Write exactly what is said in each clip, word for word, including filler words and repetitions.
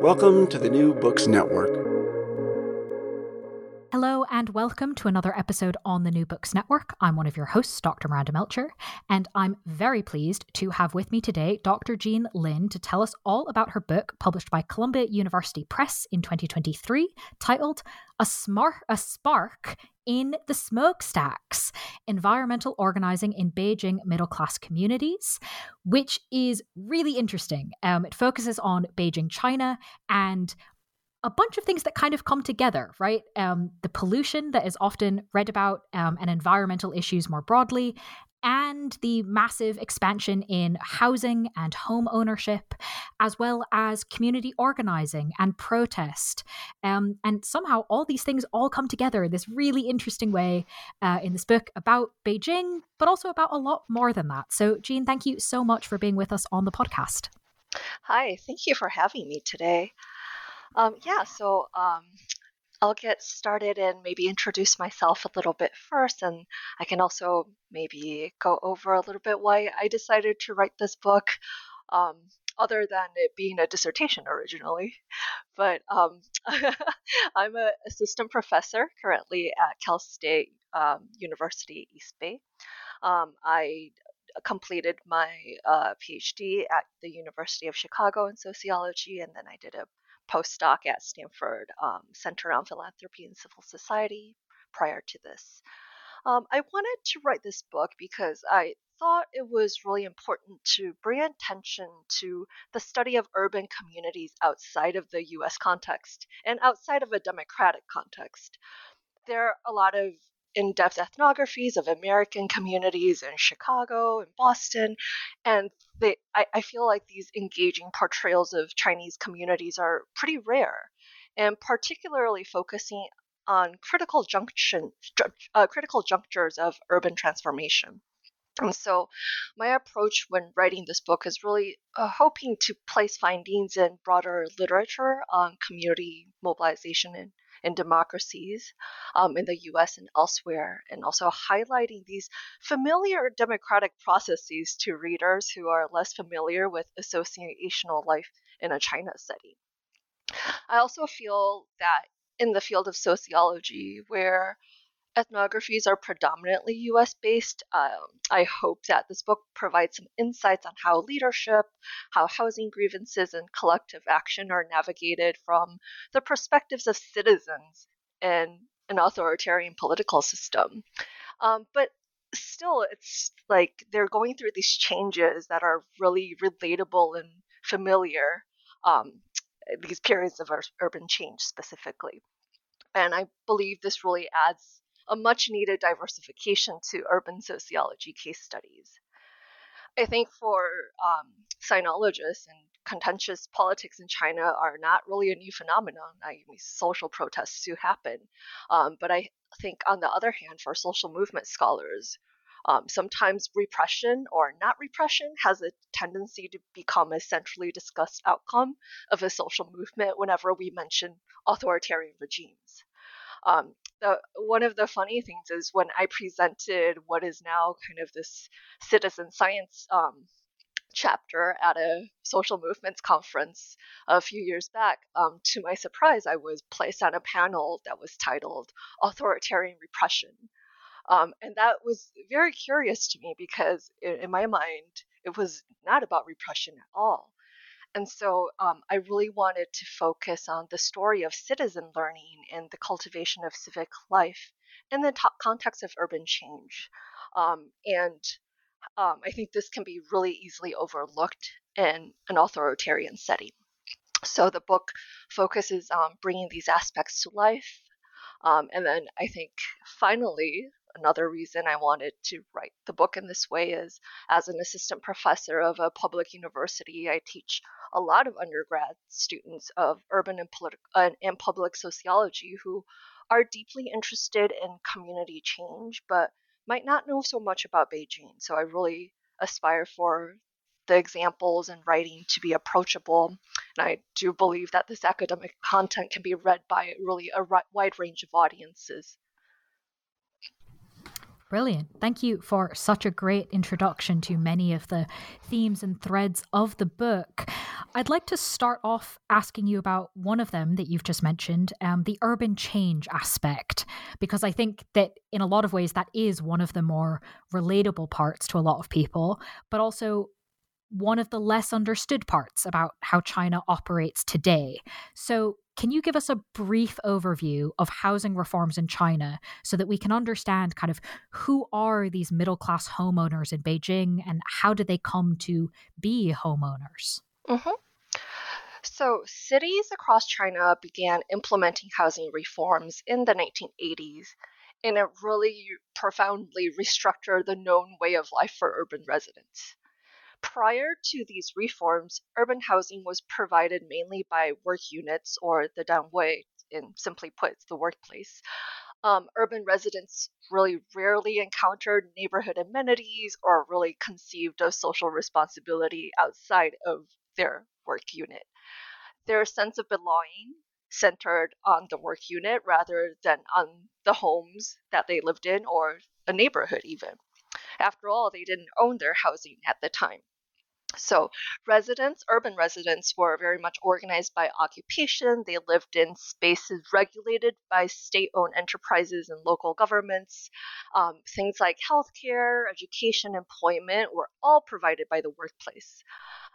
Welcome to the New Books Network. Hello and welcome to another episode on the New Books Network. I'm one of your hosts, Doctor Miranda Melcher, and I'm very pleased to have with me today Doctor Jean Lin to tell us all about her book published by Columbia University Press in twenty twenty-three, titled A, Smar- A Spark in the Smokestacks, Environmental Organizing in Beijing Middle-Class Communities, which is really interesting. Um, it focuses on Beijing, China, and a bunch of things that kind of come together, right? Um, the pollution that is often read about um, and environmental issues more broadly, and the massive expansion in housing and home ownership, as well as community organizing and protest. Um, and somehow all these things all come together in this really interesting way uh, in this book about Beijing, but also about a lot more than that. So, Jean, thank you so much for being with us on the podcast. Hi, thank you for having me today. Um, yeah, so um, I'll get started and maybe introduce myself a little bit first, and I can also maybe go over a little bit why I decided to write this book, um, other than it being a dissertation originally. But um, I'm an assistant professor currently at Cal State um, University, East Bay. Um, I completed my uh, PhD at the University of Chicago in sociology, and then I did a postdoc at Stanford um, Center on Philanthropy and Civil Society prior to this. Um, I wanted to write this book because I thought it was really important to bring attention to the study of urban communities outside of the U S context and outside of a democratic context. There are a lot of in-depth ethnographies of American communities in Chicago and Boston, and they, I, I feel like these engaging portrayals of Chinese communities are pretty rare, and particularly focusing on critical junction, uh, critical junctures of urban transformation. And so my approach when writing this book is really uh, hoping to place findings in broader literature on community mobilization and in democracies um, in the U S and elsewhere, and also highlighting these familiar democratic processes to readers who are less familiar with associational life in a China setting. I also feel that in the field of sociology, where ethnographies are predominantly U S-based, um, I hope that this book provides some insights on how leadership, how housing grievances and collective action are navigated from the perspectives of citizens in an authoritarian political system. Um, but still, it's like they're going through these changes that are really relatable and familiar, um, these periods of urban change specifically. And I believe this really adds a much-needed diversification to urban sociology case studies. I think for um, sinologists, and contentious politics in China are not really a new phenomenon. I mean, social protests do happen. Um, but I think, on the other hand, for social movement scholars, um, sometimes repression or not repression has a tendency to become a centrally discussed outcome of a social movement whenever we mention authoritarian regimes. Um, the, one of the funny things is when I presented what is now kind of this citizen science um, chapter at a social movements conference a few years back, um, to my surprise, I was placed on a panel that was titled Authoritarian Repression. Um, and that was very curious to me because in, in my mind, it was not about repression at all. And so um, I really wanted to focus on the story of citizen learning and the cultivation of civic life in the context of urban change. Um, and um, I think this can be really easily overlooked in an authoritarian setting. So the book focuses on bringing these aspects to life. Um, and then I think finally, another reason I wanted to write the book in this way is as an assistant professor of a public university, I teach a lot of undergrad students of urban and, politi- uh, and public sociology who are deeply interested in community change, but might not know so much about Beijing. So I really aspire for the examples and writing to be approachable. And I do believe that this academic content can be read by really a ri- wide range of audiences. Brilliant. Thank you for such a great introduction to many of the themes and threads of the book. I'd like to start off asking you about one of them that you've just mentioned, um, the urban change aspect, because I think that in a lot of ways that is one of the more relatable parts to a lot of people, but also one of the less understood parts about how China operates today. So can you give us a brief overview of housing reforms in China so that we can understand kind of who are these middle-class homeowners in Beijing and how did they come to be homeowners? Mm-hmm. So cities across China began implementing housing reforms in the nineteen eighties, and it really profoundly restructured the known way of life for urban residents. Prior to these reforms, urban housing was provided mainly by work units or the danwei, and simply put, the workplace. Um, urban residents really rarely encountered neighborhood amenities or really conceived of social responsibility outside of their work unit. Their sense of belonging centered on the work unit rather than on the homes that they lived in or a neighborhood even. After all, they didn't own their housing at the time. So residents, urban residents, were very much organized by occupation. They lived in spaces regulated by state-owned enterprises and local governments. Um, things like healthcare, education, employment were all provided by the workplace.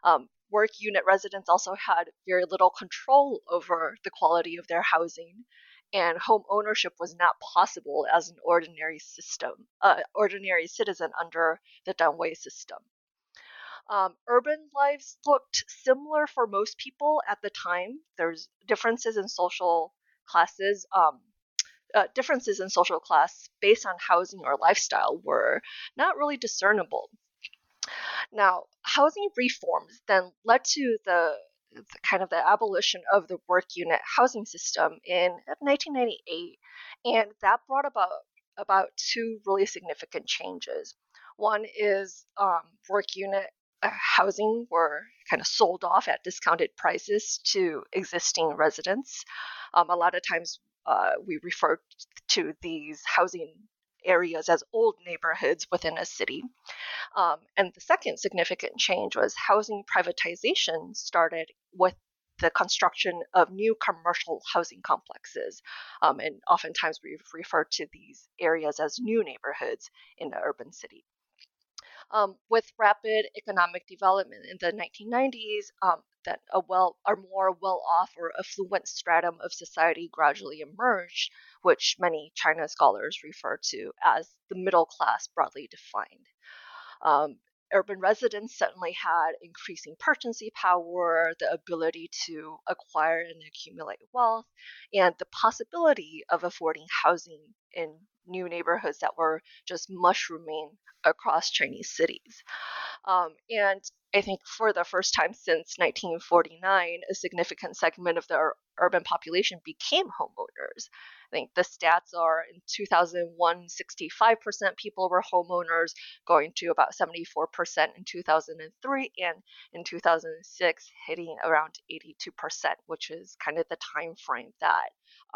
Um, work unit residents also had very little control over the quality of their housing, and home ownership was not possible as an ordinary system, uh, ordinary citizen under the danwei system. Um, urban lives looked similar for most people at the time. There's differences in social classes. Um, uh, differences in social class based on housing or lifestyle were not really discernible. Now, housing reforms then led to the kind of the abolition of the work unit housing system in nineteen ninety-eight, and that brought about about two really significant changes. One is um, work unit housing were kind of sold off at discounted prices to existing residents. Um, a lot of times uh, we refer to these housing areas as old neighborhoods within a city. Um, and the second significant change was housing privatization started with the construction of new commercial housing complexes. Um, and oftentimes we refer to these areas as new neighborhoods in the urban city. Um, with rapid economic development in the nineteen nineties, um, that a well or more well-off or affluent stratum of society gradually emerged, which many China scholars refer to as the middle class broadly defined. Um, urban residents suddenly had increasing purchasing power, the ability to acquire and accumulate wealth, and the possibility of affording housing in new neighborhoods that were just mushrooming across Chinese cities. Um, and I think for the first time since nineteen forty-nine, a significant segment of the urban population became homeowners. I think the stats are in two thousand one, sixty-five percent people were homeowners, going to about seventy-four percent in two thousand three, and in two thousand six, hitting around eighty-two percent, which is kind of the time frame that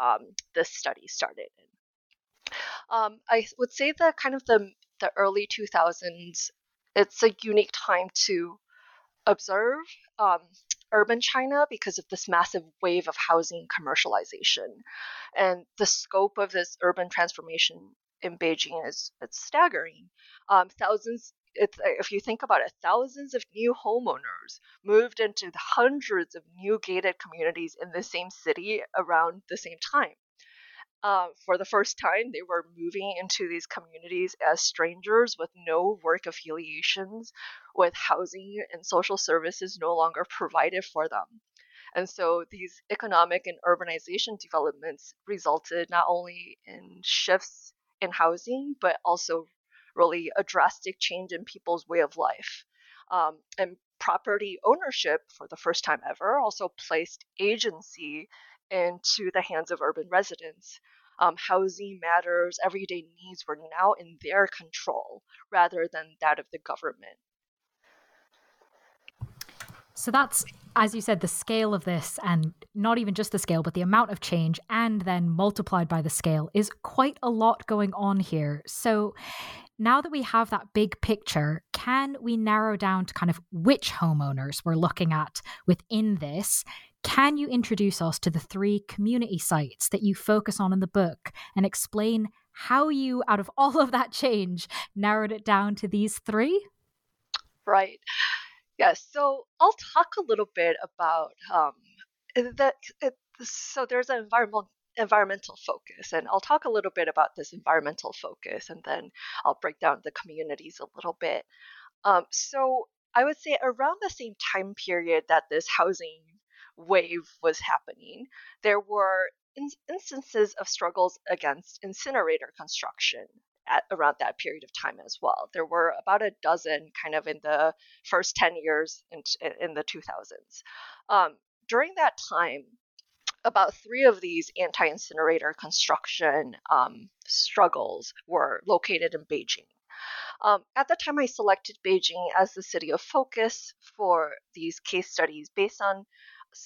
um, this study started in. Um, I would say that kind of the, the early two thousands, it's a unique time to observe um, urban China because of this massive wave of housing commercialization. And the scope of this urban transformation in Beijing is it's staggering. Um, thousands, it's, if you think about it, thousands of new homeowners moved into the hundreds of new gated communities in the same city around the same time. Uh, for the first time, they were moving into these communities as strangers with no work affiliations, with housing and social services no longer provided for them. And so these economic and urbanization developments resulted not only in shifts in housing, but also really a drastic change in people's way of life. Um, and property ownership, for the first time ever, also placed agency into the hands of urban residents. Um, housing matters, everyday needs were now in their control rather than that of the government. So that's, as you said, the scale of this, and not even just the scale, but the amount of change, and then multiplied by the scale, is quite a lot going on here. So now that we have that big picture, can we narrow down to kind of which homeowners we're looking at within this? Can you introduce us to the three community sites that you focus on in the book and explain how you, out of all of that change, narrowed it down to these three? Right. Yes. Yeah, so I'll talk a little bit about um, that. It, so there's an environmental environmental focus, and I'll talk a little bit about this environmental focus, and then I'll break down the communities a little bit. Um, so I would say around the same time period that this housing wave was happening, there were in- instances of struggles against incinerator construction at around that period of time as well. There were about a dozen kind of in the first ten years in, in the two thousands. Um, during that time, about three of these anti-incinerator construction um, struggles were located in Beijing. Um, at the time, I selected Beijing as the city of focus for these case studies based on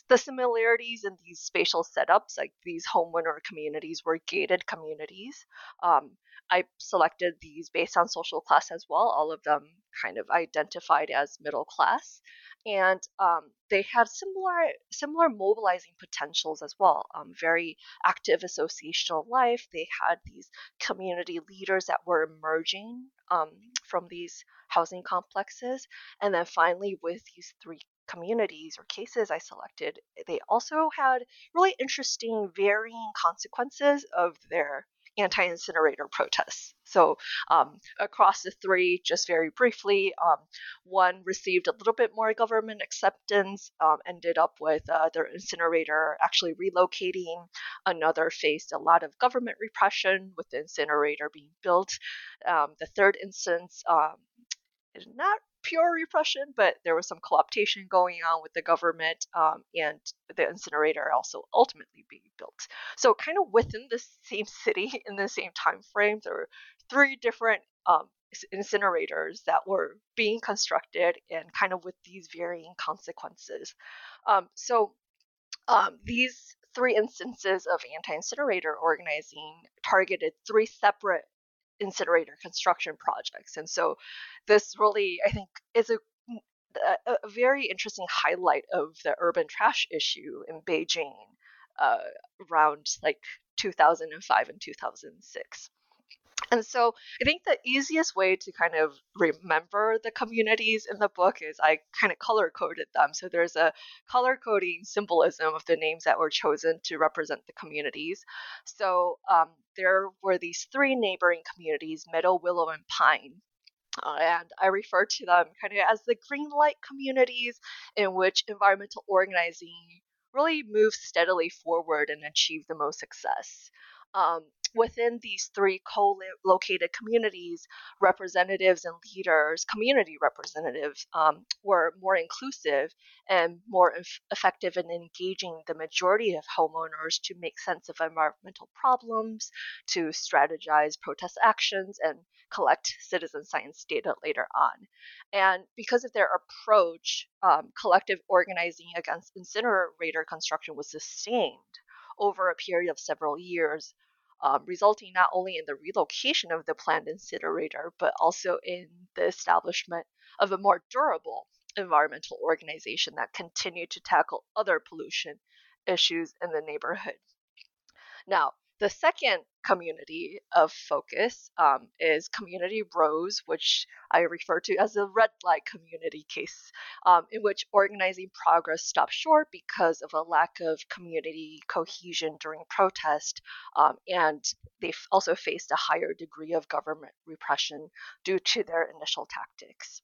the similarities in these spatial setups. Like, these homeowner communities were gated communities. Um, I selected these based on social class as well. All of them kind of identified as middle class, and um, they had similar similar mobilizing potentials as well. Um, very active associational life. They had these community leaders that were emerging um, from these housing complexes, and then finally with these three communities or cases I selected, they also had really interesting varying consequences of their anti-incinerator protests. So um, across the three, just very briefly, um, one received a little bit more government acceptance, um, ended up with uh, their incinerator actually relocating. Another faced a lot of government repression with the incinerator being built. Um, the third instance, um, not pure repression, but there was some co-optation going on with the government, um, and the incinerator also ultimately being built. So kind of within the same city, in the same time frame, there were three different um, incinerators that were being constructed, and kind of with these varying consequences. Um, so um, these three instances of anti-incinerator organizing targeted three separate incinerator construction projects. And so this really, I think, is a, a, a very interesting highlight of the urban trash issue in Beijing uh, around like two thousand five and two thousand six. And so I think the easiest way to kind of remember the communities in the book is I kind of color coded them. So there's a color coding symbolism of the names that were chosen to represent the communities. So um, there were these three neighboring communities, Meadow, Willow, and Pine. Uh, and I refer to them kind of as the green light communities, in which environmental organizing really moved steadily forward and achieved the most success. Um, within these three co-located communities, representatives and leaders, community representatives, um, were more inclusive and more inf- effective in engaging the majority of homeowners to make sense of environmental problems, to strategize protest actions, and collect citizen science data later on. And because of their approach, um, collective organizing against incinerator construction was sustained over a period of several years, Um, resulting not only in the relocation of the planned incinerator, but also in the establishment of a more durable environmental organization that continued to tackle other pollution issues in the neighborhood. Now, the second community of focus um, is Community Rose, which I refer to as the red light community case, um, in which organizing progress stopped short because of a lack of community cohesion during protest, um, and they also faced a higher degree of government repression due to their initial tactics.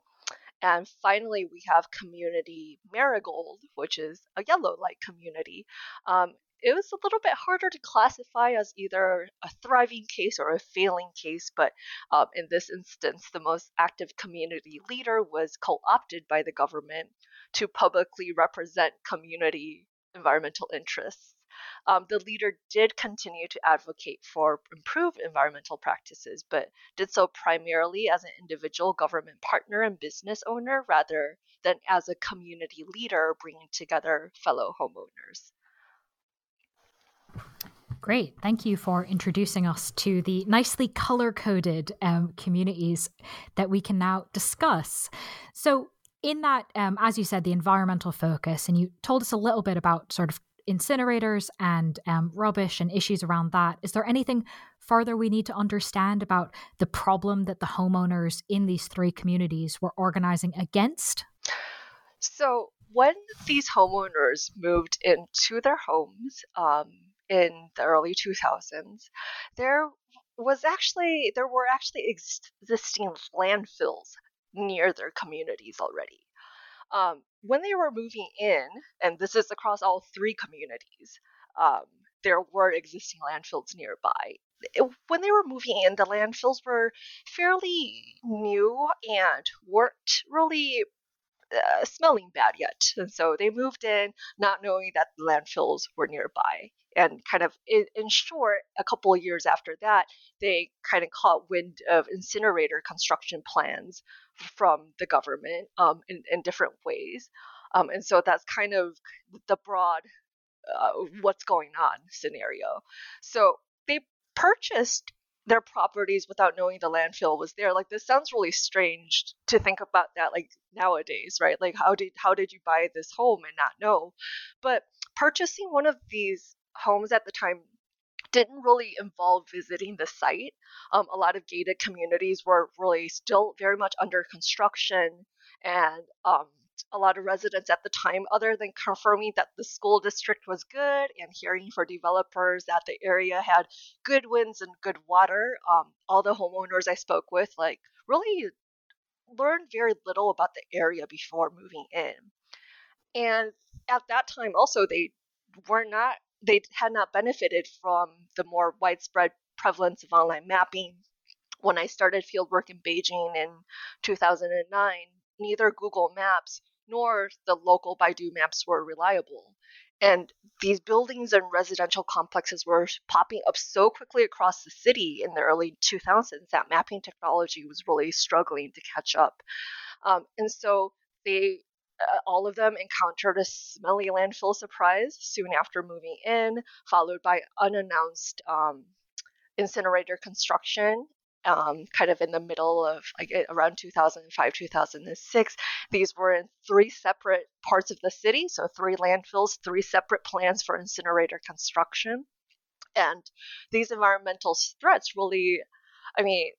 And finally, we have Community Marigold, which is a yellow light community. Um, It was a little bit harder to classify as either a thriving case or a failing case, but um, in this instance, the most active community leader was co-opted by the government to publicly represent community environmental interests. Um, the leader did continue to advocate for improved environmental practices, but did so primarily as an individual government partner and business owner rather than as a community leader bringing together fellow homeowners. Great. Thank you for introducing us to the nicely color-coded um, communities that we can now discuss. So in that, um, as you said, the environmental focus, and you told us a little bit about sort of incinerators and um, rubbish and issues around that. Is there anything further we need to understand about the problem that the homeowners in these three communities were organizing against? So when these homeowners moved into their homes, um, in the early two thousands, there was actually, there were actually existing landfills near their communities already. Um, when they were moving in, and this is across all three communities, um, there were existing landfills nearby. When they were moving in, the landfills were fairly new and weren't really uh, smelling bad yet. And so they moved in not knowing that the landfills were nearby. And kind of, in short, a couple of years after that, they kind of caught wind of incinerator construction plans from the government um, in, in different ways. Um, and so that's kind of the broad uh, what's going on scenario. So they purchased their properties without knowing the landfill was there. Like, this sounds really strange to think about that, like, nowadays, right? Like, how did how did you buy this home and not know? But purchasing one of these homes at the time didn't really involve visiting the site. Um, a lot of gated communities were really still very much under construction, and um, a lot of residents at the time, other than confirming that the school district was good and hearing for developers that the area had good winds and good water, um, all the homeowners I spoke with like really learned very little about the area before moving in. And at that time also, they were not They had not benefited from the more widespread prevalence of online mapping. When I started fieldwork in Beijing in two thousand nine, neither Google Maps nor the local Baidu maps were reliable. And these buildings and residential complexes were popping up so quickly across the city in the early two thousands that mapping technology was really struggling to catch up. Um, and so they All of them encountered a smelly landfill surprise soon after moving in, followed by unannounced um, incinerator construction, um, kind of in the middle of like around two thousand five, two thousand six. These were in three separate parts of the city, so three landfills, three separate plans for incinerator construction. And these environmental threats really I mean,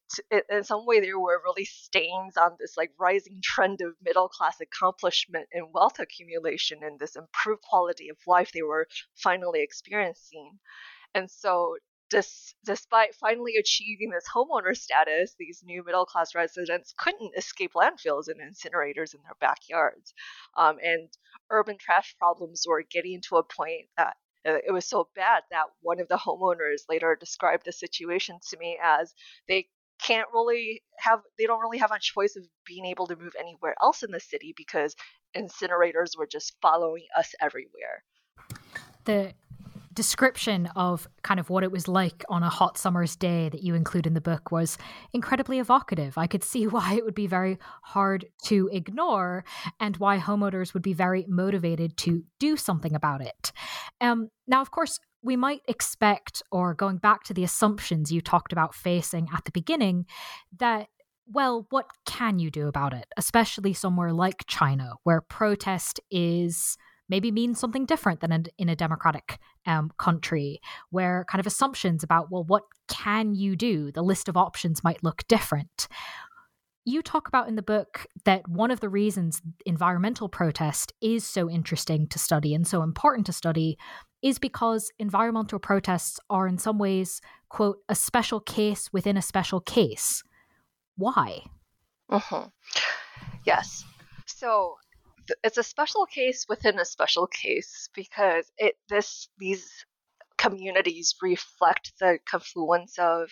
in some way, there were really stains on this like rising trend of middle class accomplishment and wealth accumulation and this improved quality of life they were finally experiencing. And so this, despite finally achieving this homeowner status, these new middle class residents couldn't escape landfills and incinerators in their backyards. Um, and urban trash problems were getting to a point that It was so bad that one of the homeowners later described the situation to me as they can't really have, they don't really have a choice of being able to move anywhere else in the city because incinerators were just following us everywhere. The description of kind of what it was like on a hot summer's day that you include in the book was incredibly evocative. I could see why it would be very hard to ignore and why homeowners would be very motivated to do something about it. Um, now, of course, we might expect, or going back to the assumptions you talked about facing at the beginning, that, well, what can you do about it? Especially somewhere like China, where protest is maybe means something different than in a democratic um, country, where kind of assumptions about, well, what can you do? The list of options might look different. You talk about in the book that one of the reasons environmental protest is so interesting to study and so important to study is because environmental protests are in some ways, quote, a special case within a special case. Why? Mm-hmm. Yes. So it's a special case within a special case because it this these communities reflect the confluence of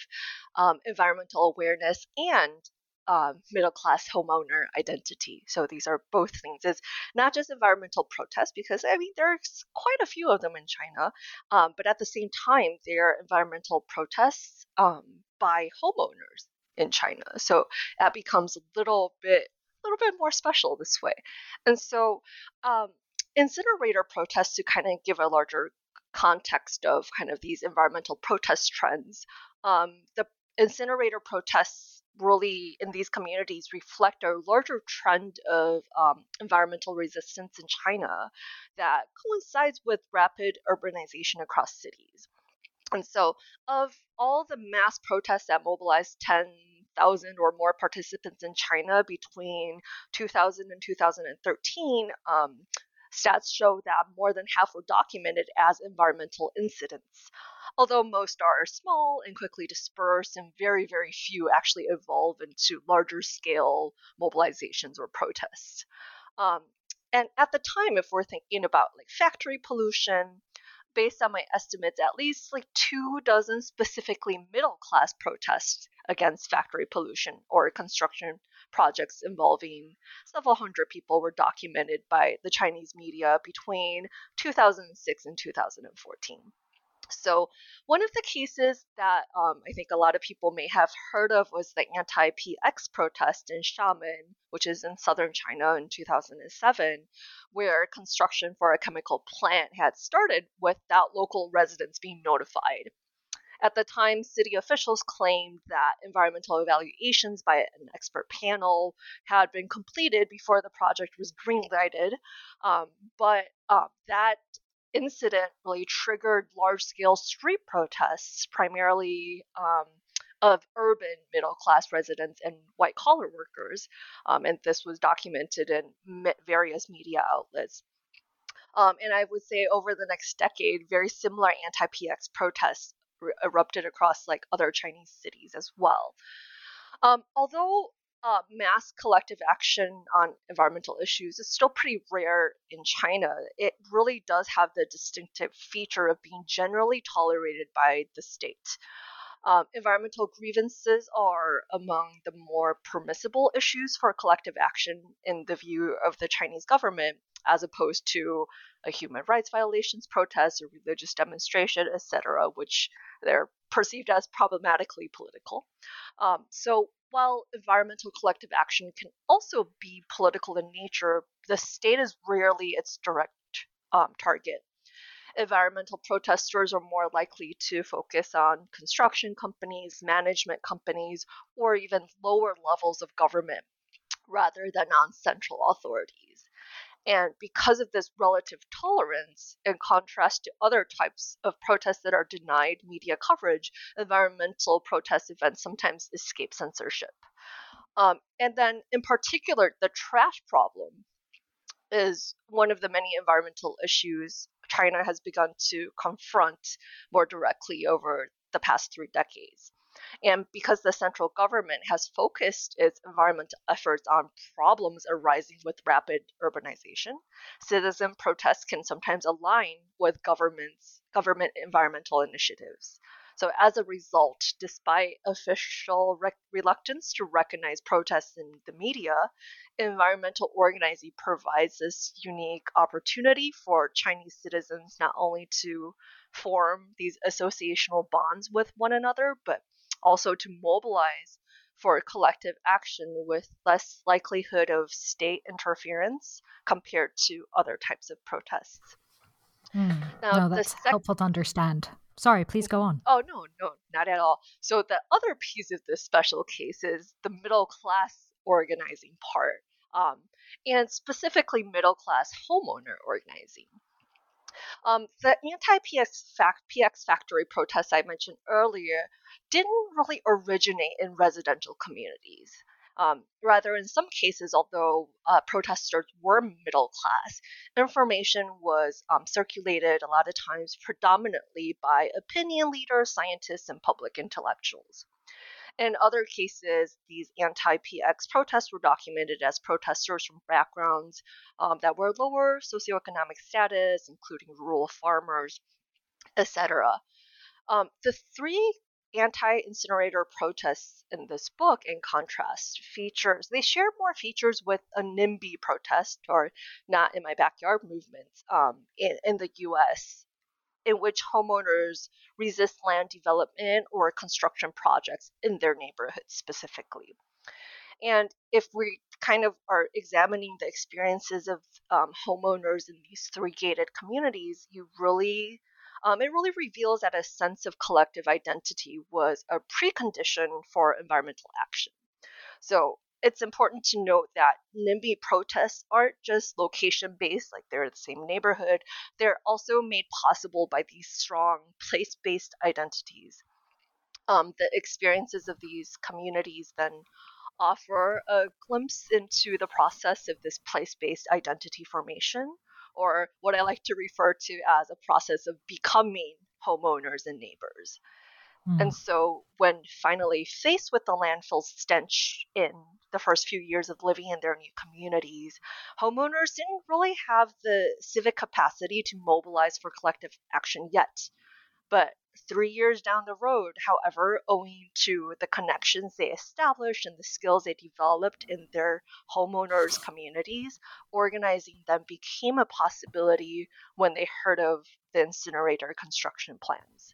um, environmental awareness and um, middle-class homeowner identity. So these are both things. It's not just environmental protests because, I mean, there's quite a few of them in China, um, but at the same time, they are environmental protests um, by homeowners in China. So that becomes a little bit a little bit more special this way. And so um, incinerator protests, to kind of give a larger context of kind of these environmental protest trends, um, the incinerator protests really in these communities reflect a larger trend of um, environmental resistance in China that coincides with rapid urbanization across cities. And so of all the mass protests that mobilized ten thousand or more participants in China between two thousand and two thousand thirteen, um, stats show that more than half were documented as environmental incidents, although most are small and quickly dispersed, and very, very few actually evolve into larger scale mobilizations or protests. Um, and at the time, if we're thinking about like factory pollution, based on my estimates, at least like two dozen specifically middle-class protests against factory pollution or construction projects involving several hundred people were documented by the Chinese media between two thousand six and two thousand fourteen. So one of the cases that um, I think a lot of people may have heard of was the anti-P X protest in Xiamen, which is in southern China in two thousand seven, where construction for a chemical plant had started without local residents being notified. At the time, city officials claimed that environmental evaluations by an expert panel had been completed before the project was green-lighted, um, but uh, that incident really triggered large-scale street protests, primarily um, of urban middle-class residents and white-collar workers, um, and this was documented in various media outlets. Um, and I would say over the next decade, very similar anti-P X protests re- erupted across like other Chinese cities as well. Um, although Uh, mass collective action on environmental issues is still pretty rare in China, it really does have the distinctive feature of being generally tolerated by the state. Um, environmental grievances are among the more permissible issues for collective action in the view of the Chinese government, as opposed to a human rights violations protest or religious demonstration, et cetera, which they're perceived as problematically political. Um, so While environmental collective action can also be political in nature, the state is rarely its direct um, target. Environmental protesters are more likely to focus on construction companies, management companies, or even lower levels of government rather than non-central authorities. And because of this relative tolerance, in contrast to other types of protests that are denied media coverage, environmental protest events sometimes escape censorship. Um, and then in particular, the trash problem is one of the many environmental issues China has begun to confront more directly over the past three decades. And because the central government has focused its environmental efforts on problems arising with rapid urbanization, citizen protests can sometimes align with government's government environmental initiatives. So as a result, despite official rec- reluctance to recognize protests in the media, environmental organizing provides this unique opportunity for Chinese citizens not only to form these associational bonds with one another, but also to mobilize for collective action with less likelihood of state interference compared to other types of protests. Mm, now, no, that's sec- helpful to understand. Sorry, please go on. Oh, no, no, not at all. So the other piece of this special case is the middle class organizing part, um, and specifically middle class homeowner organizing. Um, the anti-P X factory protests I mentioned earlier didn't really originate in residential communities. Um, rather, in some cases, although uh, protesters were middle class, information was um, circulated a lot of times predominantly by opinion leaders, scientists, and public intellectuals. In other cases, these anti-P X protests were documented as protesters from backgrounds um, that were lower socioeconomic status, including rural farmers, et cetera. Um, the three anti-incinerator protests in this book, in contrast, features they share more features with a NIMBY protest, or not in my backyard movements, um, in, in the U S, in which homeowners resist land development or construction projects in their neighborhood specifically. And if we kind of are examining the experiences of um, homeowners in these three gated communities, you really, um, it really reveals that a sense of collective identity was a precondition for environmental action. So it's important to note that NIMBY protests aren't just location-based, like they're in the same neighborhood. They're also made possible by these strong place-based identities. Um, the experiences of these communities then offer a glimpse into the process of this place-based identity formation, or what I like to refer to as a process of becoming homeowners and neighbors. Mm. And so when finally faced with the landfill stench in the first few years of living in their new communities, homeowners didn't really have the civic capacity to mobilize for collective action yet. But three years down the road, however, owing to the connections they established and the skills they developed in their homeowners' communities, organizing them became a possibility when they heard of the incinerator construction plans.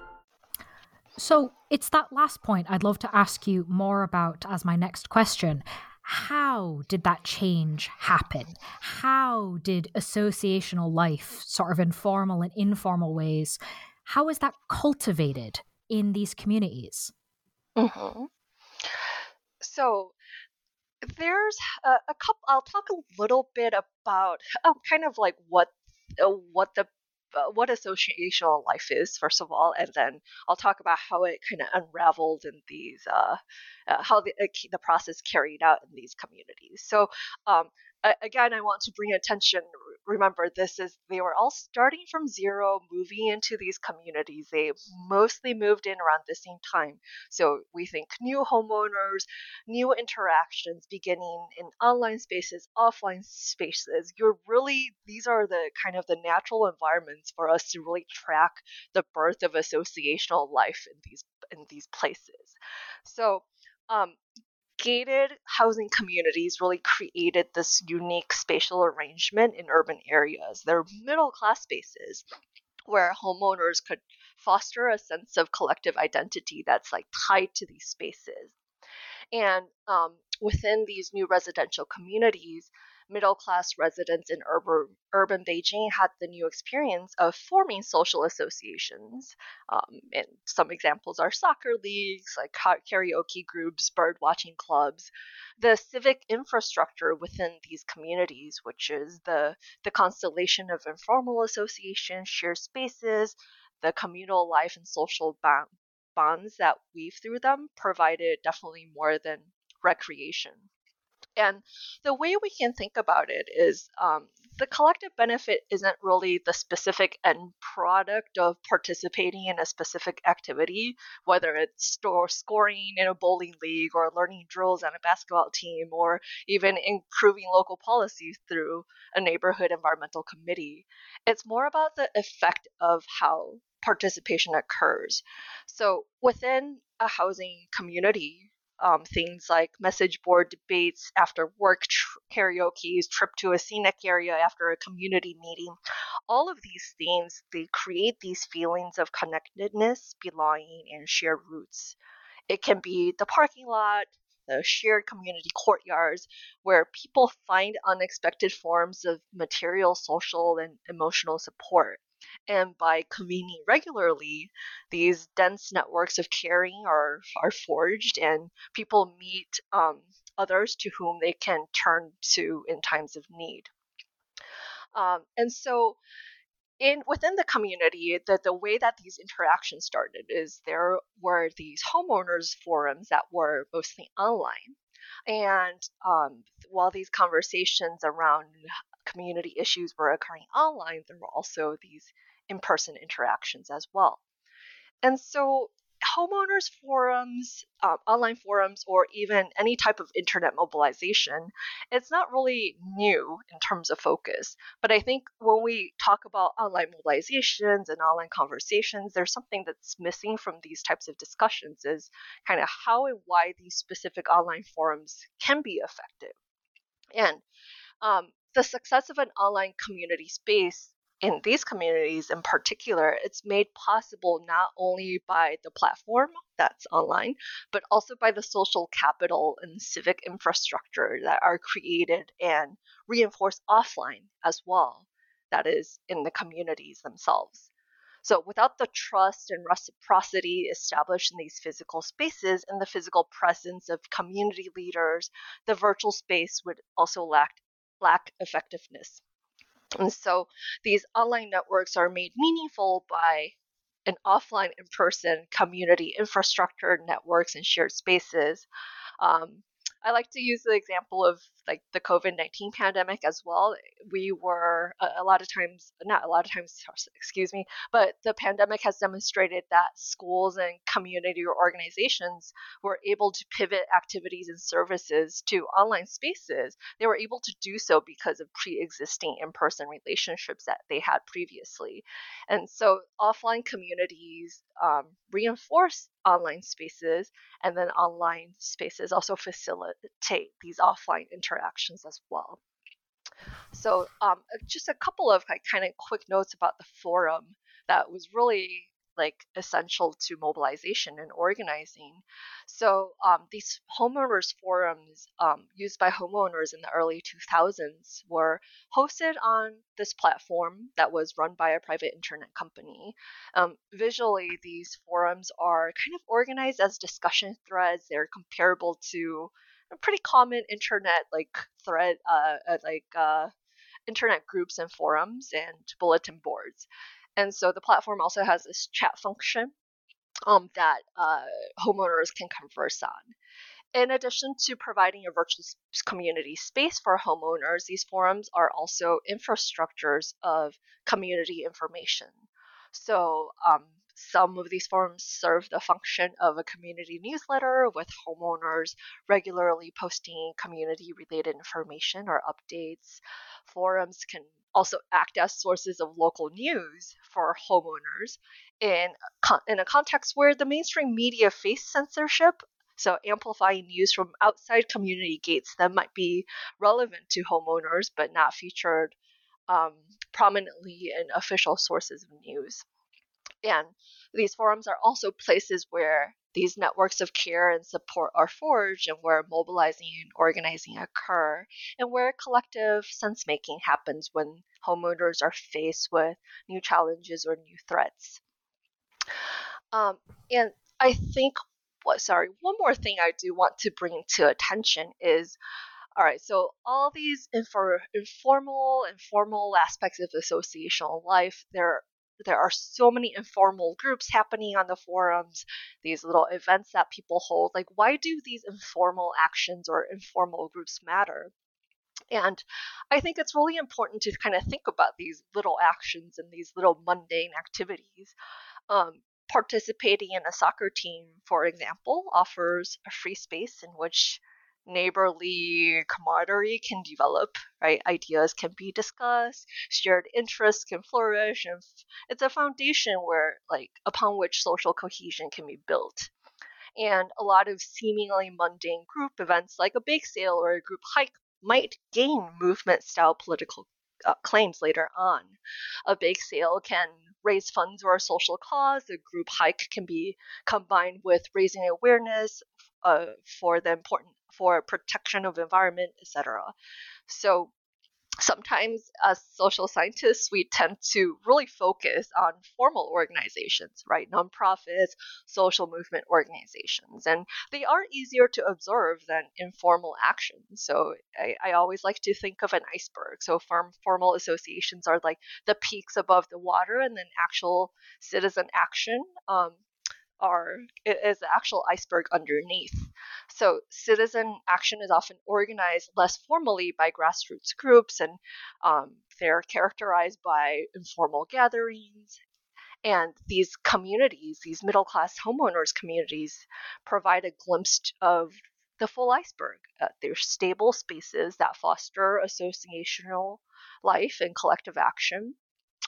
So it's that last point I'd love to ask you more about as my next question. How did that change happen? How did associational life, sort of informal and informal ways, how is that cultivated in these communities? Mm-hmm. So there's a, a couple, I'll talk a little bit about um, kind of like what what the what associational life is, first of all, and then I'll talk about how it kind of unraveled in these, uh, uh, how the, uh, the process carried out in these communities. So um, again, I want to bring attention, remember this is, they were all starting from zero, moving into these communities. They mostly moved in around the same time. So we think new homeowners, new interactions beginning in online spaces, offline spaces. You're really, these are the kind of the natural environments for us to really track the birth of associational life in these in these places. So um, gated housing communities really created this unique spatial arrangement in urban areas. They're middle-class spaces where homeowners could foster a sense of collective identity that's like tied to these spaces. And um, within these new residential communities, middle-class residents in urban, urban Beijing had the new experience of forming social associations. Um, and some examples are soccer leagues, like karaoke groups, bird-watching clubs. The civic infrastructure within these communities, which is the, the constellation of informal associations, shared spaces, the communal life and social bond, bonds that weave through them, provided definitely more than recreation. And the way we can think about it is um, the collective benefit isn't really the specific end product of participating in a specific activity, whether it's store scoring in a bowling league or learning drills on a basketball team or even improving local policies through a neighborhood environmental committee. It's more about the effect of how participation occurs. So within a housing community, Um, things like message board debates after work, tr- karaoke, trip to a scenic area after a community meeting. All of these things, they create these feelings of connectedness, belonging, and shared roots. It can be the parking lot, the shared community courtyards, where people find unexpected forms of material, social, and emotional support. And by convening regularly, these dense networks of caring are, are forged, and people meet um, others to whom they can turn to in times of need. Um, and so in within the community, the, the way that these interactions started is there were these homeowners forums that were mostly online. And um, while these conversations around community issues were occurring online, there were also these in-person interactions as well. And so homeowners forums, um, online forums, or even any type of internet mobilization, it's not really new in terms of focus. But I think when we talk about online mobilizations and online conversations, there's something that's missing from these types of discussions is kind of how and why these specific online forums can be effective. And um, the success of an online community space in these communities in particular, it's made possible not only by the platform that's online, but also by the social capital and civic infrastructure that are created and reinforced offline as well, that is, in the communities themselves. So without the trust and reciprocity established in these physical spaces and the physical presence of community leaders, the virtual space would also lack lack effectiveness. And so these online networks are made meaningful by an offline, in-person community infrastructure, networks, and shared spaces. Um, I like to use the example of like the COVID nineteen pandemic as well. We were a, a lot of times, not a lot of times, excuse me, but the pandemic has demonstrated that schools and community organizations were able to pivot activities and services to online spaces. They were able to do so because of pre-existing in-person relationships that they had previously. And so offline communities um, reinforce online spaces, and then online spaces also facilitate these offline interactions as well. So um, just a couple of like, kind of quick notes about the forum that was really like essential to mobilization and organizing. So um, these homeowners forums um, used by homeowners in the early two thousands were hosted on this platform that was run by a private internet company. Um, visually, these forums are kind of organized as discussion threads. They're comparable to a pretty common internet like thread, uh, like uh, internet groups and forums and bulletin boards. And so the platform also has this chat function um, that uh, homeowners can converse on. In addition to providing a virtual community space for homeowners, these forums are also infrastructures of community information. So um, some of these forums serve the function of a community newsletter with homeowners regularly posting community-related information or updates. Forums can also act as sources of local news for homeowners in, in a context where the mainstream media faced censorship, so amplifying news from outside community gates that might be relevant to homeowners but not featured um, prominently in official sources of news. And these forums are also places where These networks of care and support are forged, and where mobilizing and organizing occur, and where collective sense-making happens when homeowners are faced with new challenges or new threats. Um, and I think, well, sorry, one more thing I do want to bring to attention is, all right, so all these infor- informal and formal aspects of associational life, they're There are so many informal groups happening on the forums, these little events that people hold. Like, why do these informal actions or informal groups matter? And I think it's really important to kind of think about these little actions and these little mundane activities. Um, participating in a soccer team, for example, offers a free space in which neighborly camaraderie can develop, right? Ideas can be discussed, shared interests can flourish, and it's a foundation where, like, upon which social cohesion can be built. And a lot of seemingly mundane group events, like a bake sale or a group hike, might gain movement-style political uh, claims later on. A bake sale can raise funds for a social cause. A group hike can be combined with raising awareness uh, for the important for protection of environment, et cetera. So sometimes as social scientists, we tend to really focus on formal organizations, right? Nonprofits, social movement organizations, and they are easier to observe than informal actions. So I, I always like to think of an iceberg. So form, formal associations are like the peaks above the water, and then actual citizen action um, are is the actual iceberg underneath. So citizen action is often organized less formally by grassroots groups, and um, they're characterized by informal gatherings. And these communities, these middle-class homeowners communities, provide a glimpse of the full iceberg. Uh, they're stable spaces that foster associational life and collective action,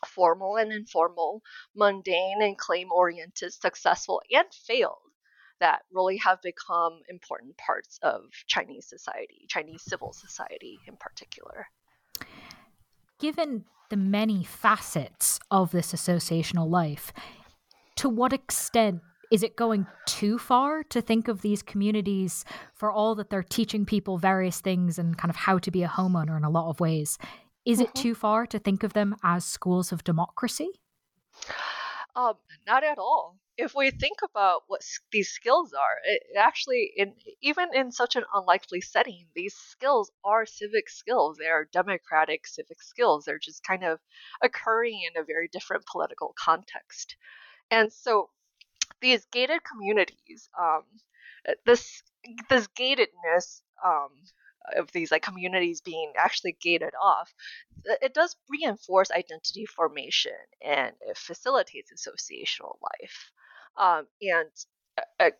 formal and informal, mundane and claim-oriented, successful and failed, that really have become important parts of Chinese society, Chinese civil society in particular. Given the many facets of this associational life, to what extent is it going too far to think of these communities, for all that they're teaching people various things and kind of how to be a homeowner in a lot of ways? Is it too far to think of them as schools of democracy? Um, not at all. If we think about what these skills are, it actually, in, even in such an unlikely setting, these skills are civic skills. They are democratic civic skills. They're just kind of occurring in a very different political context. And so these gated communities, um, this this gatedness, um, of these like communities being actually gated off, it does reinforce identity formation, and it facilitates associational life. Um, and a, a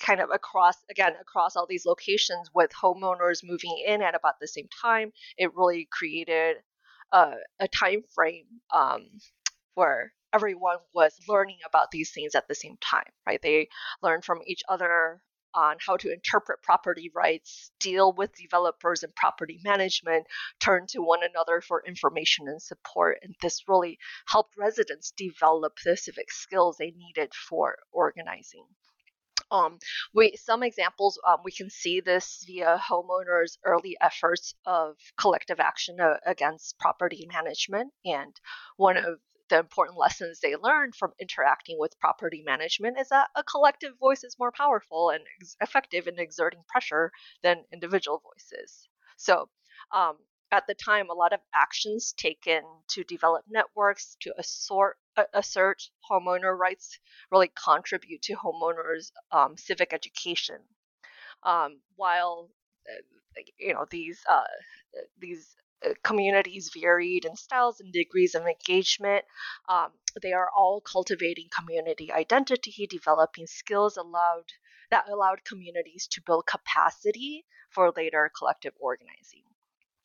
kind of across, again, across all these locations, with homeowners moving in at about the same time, it really created uh, a time frame um, where everyone was learning about these things at the same time, right? They learned from each other on how to interpret property rights, deal with developers and property management, turn to one another for information and support. And this really helped residents develop the civic skills they needed for organizing. Um, we, some examples, um, we can see this via homeowners' early efforts of collective action uh, against property management. And one of the important lessons they learned from interacting with property management is that a collective voice is more powerful and ex- effective in exerting pressure than individual voices. So um, at the time, a lot of actions taken to develop networks, to assort, uh, assert homeowner rights, really contribute to homeowners' um, civic education. Um, while, uh, you know, these, uh, these, communities varied in styles and degrees of engagement. Um, they are all cultivating community identity, developing skills allowed that allowed communities to build capacity for later collective organizing.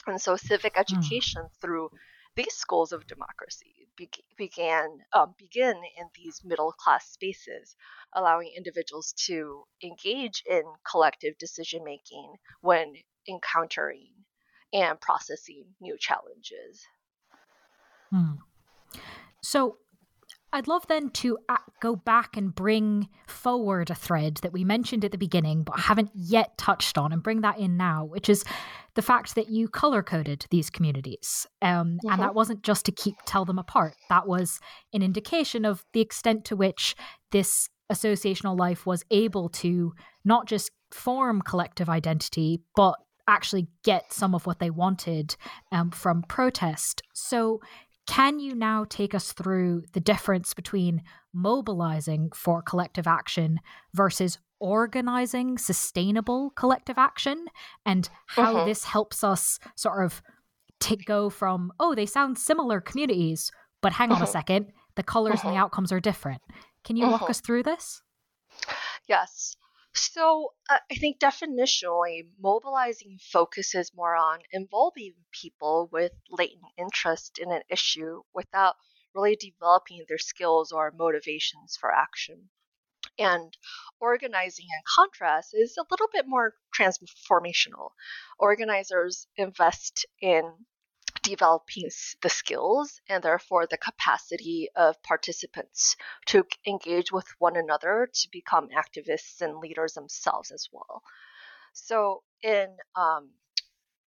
And so civic education mm. through these schools of democracy be- began um, begin in these middle-class spaces, allowing individuals to engage in collective decision-making when encountering and processing new challenges. Hmm. So I'd love then to go back and bring forward a thread that we mentioned at the beginning, but haven't yet touched on, and bring that in now, which is the fact that you color coded these communities. Um, mm-hmm. And that wasn't just to keep tell them apart. That was an indication of the extent to which this associational life was able to not just form collective identity, but actually get some of what they wanted um, from protest. So can you now take us through the difference between mobilizing for collective action versus organizing sustainable collective action, and how uh-huh. this helps us sort of to go from, oh, they sound similar communities, but hang uh-huh. on a second, the colors uh-huh. and the outcomes are different. Can you uh-huh. walk us through this? Yes. So uh, I think definitionally, mobilizing focuses more on involving people with latent interest in an issue without really developing their skills or motivations for action. And organizing, in contrast, is a little bit more transformational. Organizers invest in developing the skills and therefore the capacity of participants to engage with one another to become activists and leaders themselves as well. So in um,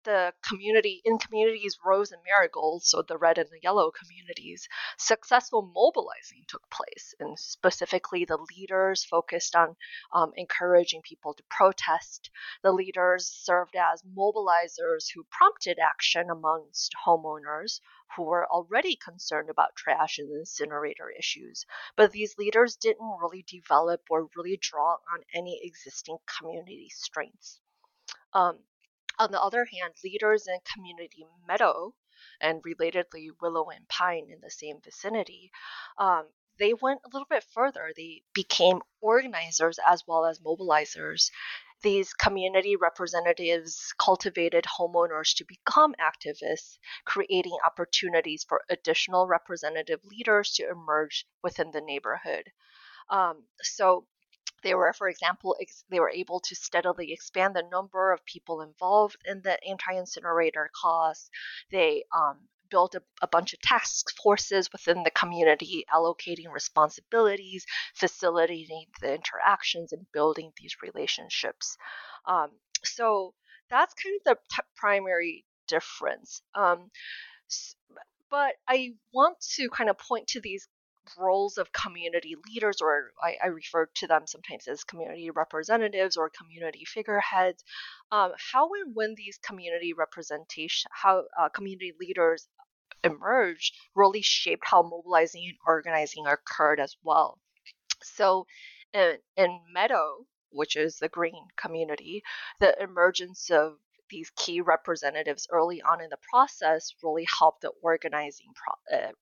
the community, in communities Rose and Marigold, so the red and the yellow communities, successful mobilizing took place, and specifically the leaders focused on um, encouraging people to protest. The leaders served as mobilizers who prompted action amongst homeowners who were already concerned about trash and incinerator issues. But these leaders didn't really develop or really draw on any existing community strengths. Um, On the other hand, leaders in Community Meadow, and relatedly Willow and Pine in the same vicinity, um, they went a little bit further. They became organizers as well as mobilizers. These community representatives cultivated homeowners to become activists, creating opportunities for additional representative leaders to emerge within the neighborhood. Um, so They were, for example, ex- they were able to steadily expand the number of people involved in the anti-incinerator cause. They um, built a, a bunch of task forces within the community, allocating responsibilities, facilitating the interactions, and building these relationships. Um, so that's kind of the t- primary difference. Um, but I want to kind of point to these roles of community leaders, or I, I refer to them sometimes as community representatives or community figureheads. Um, how and when these community representation, how uh, community leaders emerged, really shaped how mobilizing and organizing occurred as well. So, in, in Meadow, which is the green community, the emergence of these key representatives early on in the process really helped the organizing pro- uh,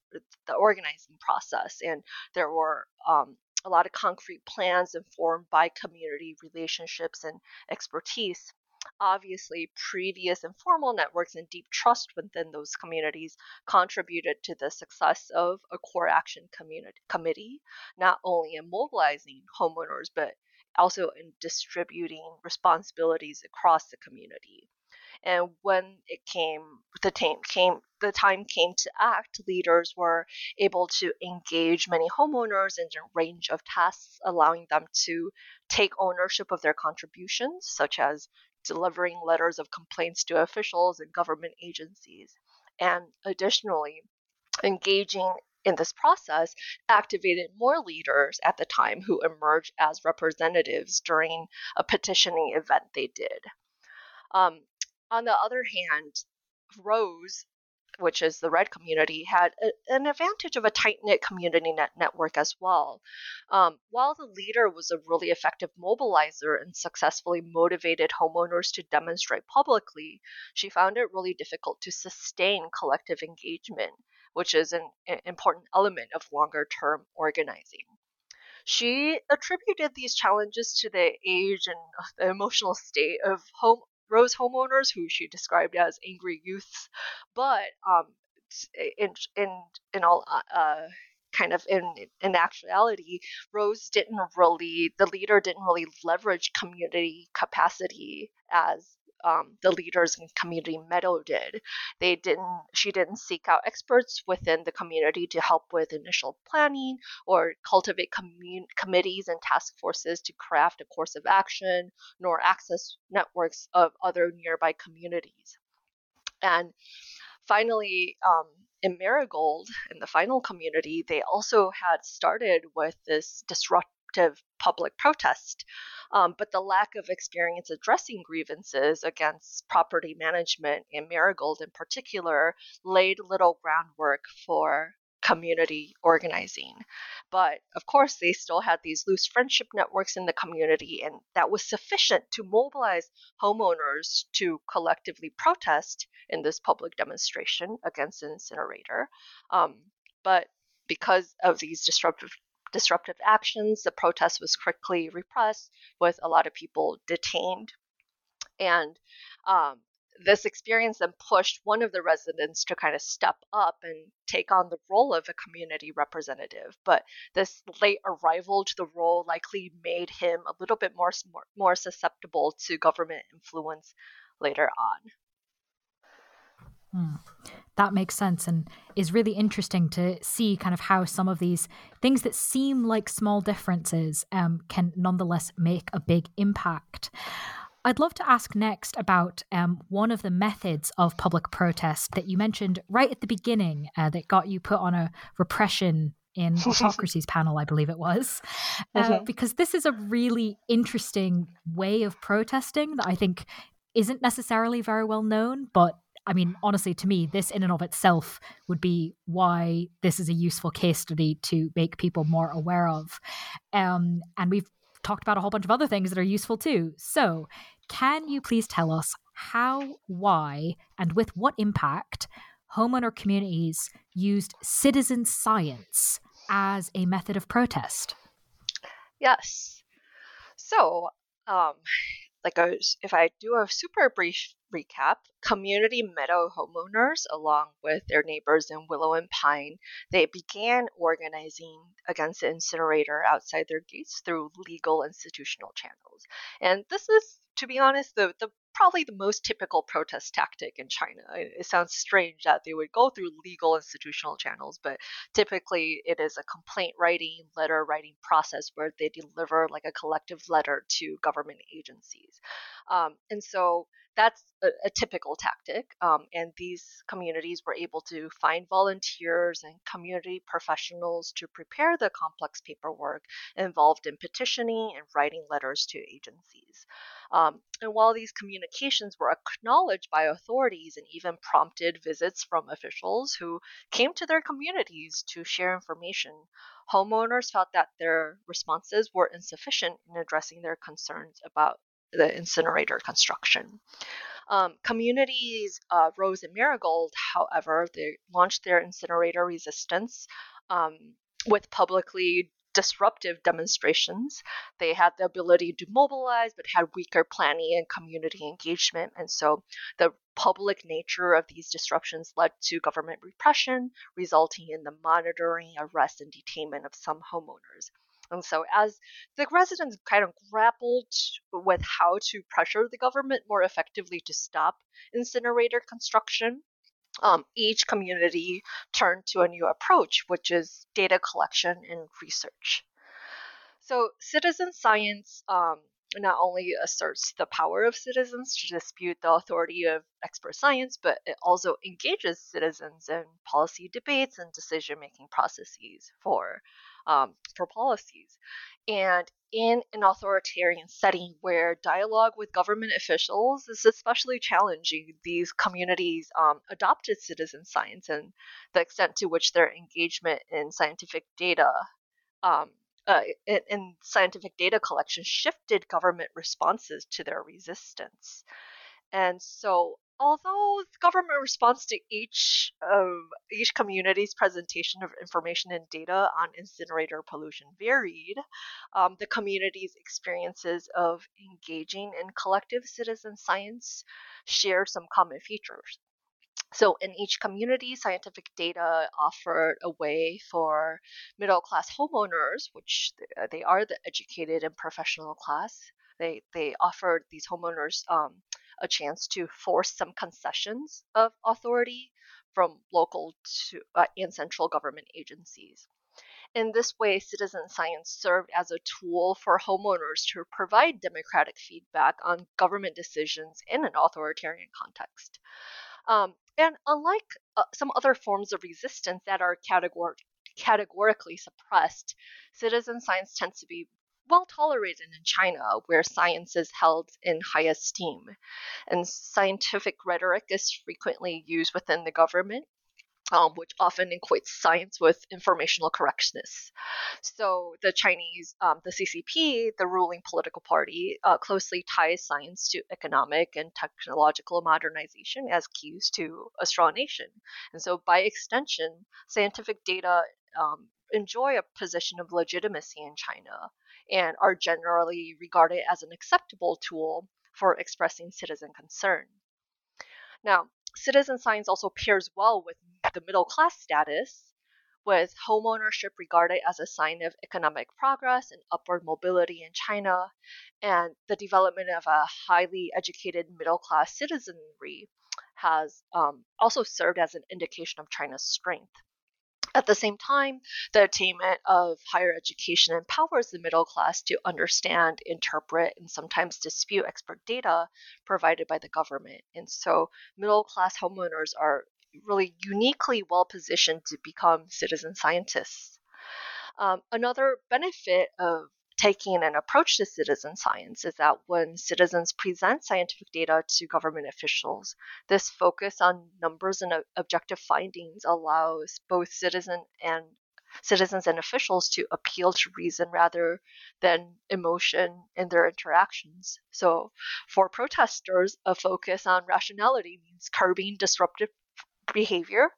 the organizing process, and there were um, a lot of concrete plans informed by community relationships and expertise. Obviously, previous informal networks and deep trust within those communities contributed to the success of a core action community committee, not only in mobilizing homeowners, but also in distributing responsibilities across the community. And when it came, the time came, the time came to act, leaders were able to engage many homeowners in a range of tasks, allowing them to take ownership of their contributions, such as delivering letters of complaints to officials and government agencies. And additionally, engaging in this process activated more leaders at the time who emerged as representatives during a petitioning event they did. Um, on the other hand, Rose, which is the red community, had a, an advantage of a tight-knit community net network as well. Um, while the leader was a really effective mobilizer and successfully motivated homeowners to demonstrate publicly, she found it really difficult to sustain collective engagement, which is an important element of longer-term organizing. She attributed these challenges to the age and the emotional state of home, Rose homeowners, who she described as angry youths, but um, in in in all uh, kind of in in actuality, Rose didn't really, the leader didn't really leverage community capacity as um, the leaders in community Meadow did. They didn't. She didn't seek out experts within the community to help with initial planning or cultivate commun- committees and task forces to craft a course of action, nor access networks of other nearby communities. And finally, um, in Marigold, in the final community, they also had started with this disruptive public protest, um, but the lack of experience addressing grievances against property management in Marigold in particular laid little groundwork for community organizing. But of course, they still had these loose friendship networks in the community, and that was sufficient to mobilize homeowners to collectively protest in this public demonstration against an incinerator. Um, but because of these disruptive disruptive actions, the protest was quickly repressed, with a lot of people detained. And um, this experience then pushed one of the residents to kind of step up and take on the role of a community representative. But this late arrival to the role likely made him a little bit more, more susceptible to government influence later on. Mm, that makes sense, and is really interesting to see kind of how some of these things that seem like small differences um, can nonetheless make a big impact. I'd love to ask next about um, one of the methods of public protest that you mentioned right at the beginning uh, that got you put on a repression in Autocracies panel, I believe it was, uh, okay. because this is a really interesting way of protesting that I think isn't necessarily very well known, but I mean, honestly, to me, this in and of itself would be why this is a useful case study to make people more aware of. Um, and we've talked about a whole bunch of other things that are useful too. So can you please tell us how, why, and with what impact homeowner communities used citizen science as a method of protest? Yes. So um, like a, if I do a super brief recap, community meadow homeowners, along with their neighbors in Willow and Pine, they began organizing against the incinerator outside their gates through legal institutional channels. And this is, to be honest, the, the probably the most typical protest tactic in China. It, it sounds strange that they would go through legal institutional channels, but typically it is a complaint writing, letter writing process where they deliver like a collective letter to government agencies. Um, and so that's a, a typical tactic, um, and these communities were able to find volunteers and community professionals to prepare the complex paperwork involved in petitioning and writing letters to agencies. Um, and while these communications were acknowledged by authorities and even prompted visits from officials who came to their communities to share information, homeowners felt that their responses were insufficient in addressing their concerns about the incinerator construction. Um, communities uh, Rose and Marigold, however, they launched their incinerator resistance um, with publicly disruptive demonstrations. They had the ability to mobilize, but had weaker planning and community engagement. And so the public nature of these disruptions led to government repression, resulting in the monitoring, arrest, and detainment of some homeowners. And so as the residents kind of grappled with how to pressure the government more effectively to stop incinerator construction, um, each community turned to a new approach, which is data collection and research. So citizen science um, not only asserts the power of citizens to dispute the authority of expert science, but it also engages citizens in policy debates and decision-making processes for Um, for policies. And in an authoritarian setting where dialogue with government officials is especially challenging, these communities um, adopted citizen science, and the extent to which their engagement in scientific data um, uh, in, in scientific data collection shifted government responses to their resistance. And so although the government response to each of each community's presentation of information and data on incinerator pollution varied, um, the community's experiences of engaging in collective citizen science share some common features. So in each community, scientific data offered a way for middle-class homeowners, which they are the educated and professional class, they, they offered these homeowners um, a chance to force some concessions of authority from local to uh, and central government agencies. In this way, citizen science served as a tool for homeowners to provide democratic feedback on government decisions in an authoritarian context. Um, and unlike uh, some other forms of resistance that are categor- categorically suppressed, citizen science tends to be well tolerated in China, where science is held in high esteem. And scientific rhetoric is frequently used within the government, Um, which often equates science with informational correctness. So the Chinese, um, the C C P, the ruling political party, uh, closely ties science to economic and technological modernization as keys to a strong nation. And so by extension, scientific data um, enjoy a position of legitimacy in China and are generally regarded as an acceptable tool for expressing citizen concern. Now, citizen science also pairs well with the middle class status, with homeownership regarded as a sign of economic progress and upward mobility in China, and the development of a highly educated middle class citizenry has um, also served as an indication of China's strength. At the same time, the attainment of higher education empowers the middle class to understand, interpret, and sometimes dispute expert data provided by the government. And so middle-class homeowners are really uniquely well-positioned to become citizen scientists. Um, another benefit of taking an approach to citizen science is that when citizens present scientific data to government officials, this focus on numbers and objective findings allows both citizen and citizens and officials to appeal to reason rather than emotion in their interactions. So for protesters, a focus on rationality means curbing disruptive behavior.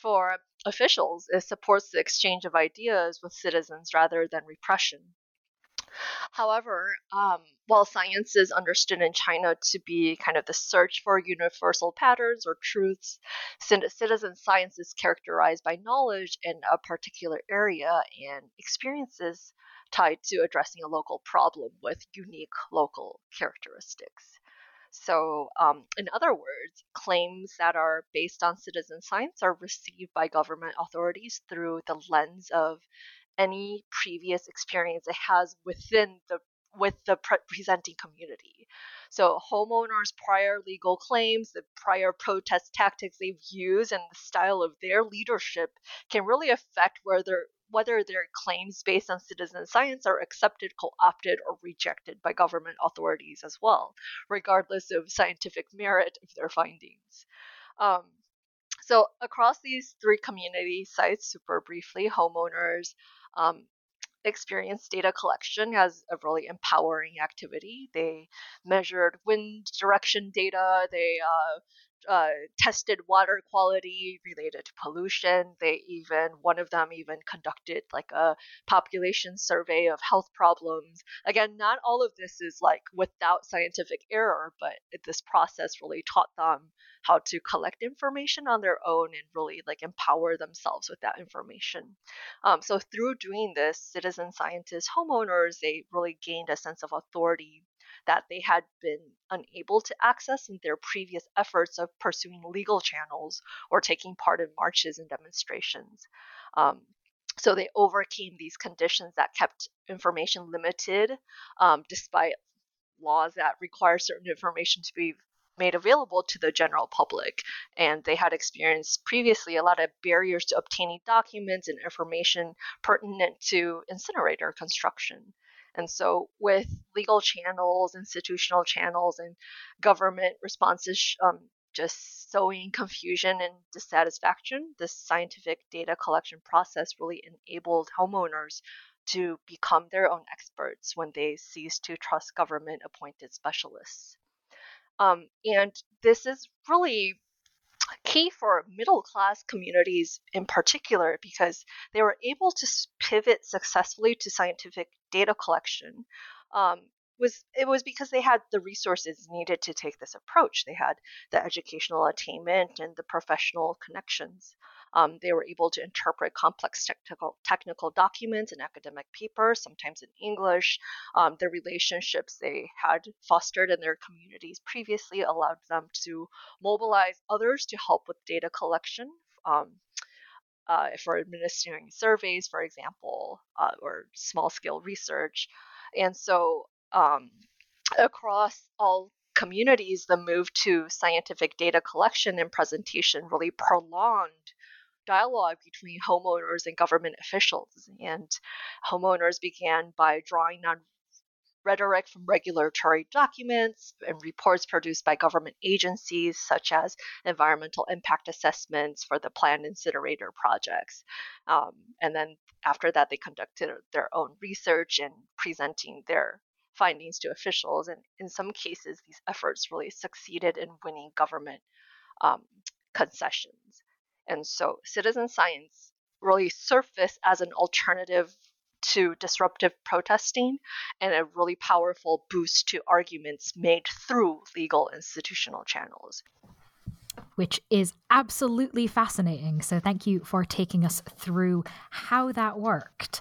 For officials, it supports the exchange of ideas with citizens rather than repression. However, um, while science is understood in China to be kind of the search for universal patterns or truths, citizen science is characterized by knowledge in a particular area and experiences tied to addressing a local problem with unique local characteristics. So, um, in other words, claims that are based on citizen science are received by government authorities through the lens of any previous experience it has within the with the pre- presenting community. So homeowners' prior legal claims, the prior protest tactics they've used, and the style of their leadership can really affect whether whether their claims based on citizen science are accepted, co-opted, or rejected by government authorities as well, regardless of scientific merit of their findings. Um, so across these three community sites, super briefly, homeowners Um, experienced data collection as a really empowering activity. They measured wind direction data. They uh, uh, tested water quality related to pollution. They even, one of them even conducted like a population survey of health problems. Again, not all of this is like without scientific error, but this process really taught them how to collect information on their own and really like empower themselves with that information. Um, so through doing this, citizen scientists, homeowners, they really gained a sense of authority that they had been unable to access in their previous efforts of pursuing legal channels or taking part in marches and demonstrations. Um, so they overcame these conditions that kept information limited, um, despite laws that require certain information to be made available to the general public, and they had experienced previously a lot of barriers to obtaining documents and information pertinent to incinerator construction. And so with legal channels, institutional channels, and government responses um, just sowing confusion and dissatisfaction, this scientific data collection process really enabled homeowners to become their own experts when they ceased to trust government-appointed specialists. Um, and this is really key for middle-class communities in particular, because they were able to pivot successfully to scientific data collection. Um, was it was because they had the resources needed to take this approach. They had the educational attainment and the professional connections. Um, they were able to interpret complex technical, technical documents and academic papers, sometimes in English. Um, the relationships they had fostered in their communities previously allowed them to mobilize others to help with data collection um, uh, for administering surveys, for example, uh, or small-scale research. And so um, across all communities, the move to scientific data collection and presentation really prolonged dialogue between homeowners and government officials. And homeowners began by drawing on rhetoric from regulatory documents and reports produced by government agencies, such as environmental impact assessments for the planned incinerator projects. Um, and then after that, they conducted their own research and presenting their findings to officials. And in some cases, these efforts really succeeded in winning government um, concessions. And so citizen science really surfaced as an alternative to disruptive protesting and a really powerful boost to arguments made through legal institutional channels. Which is absolutely fascinating. So thank you for taking us through how that worked.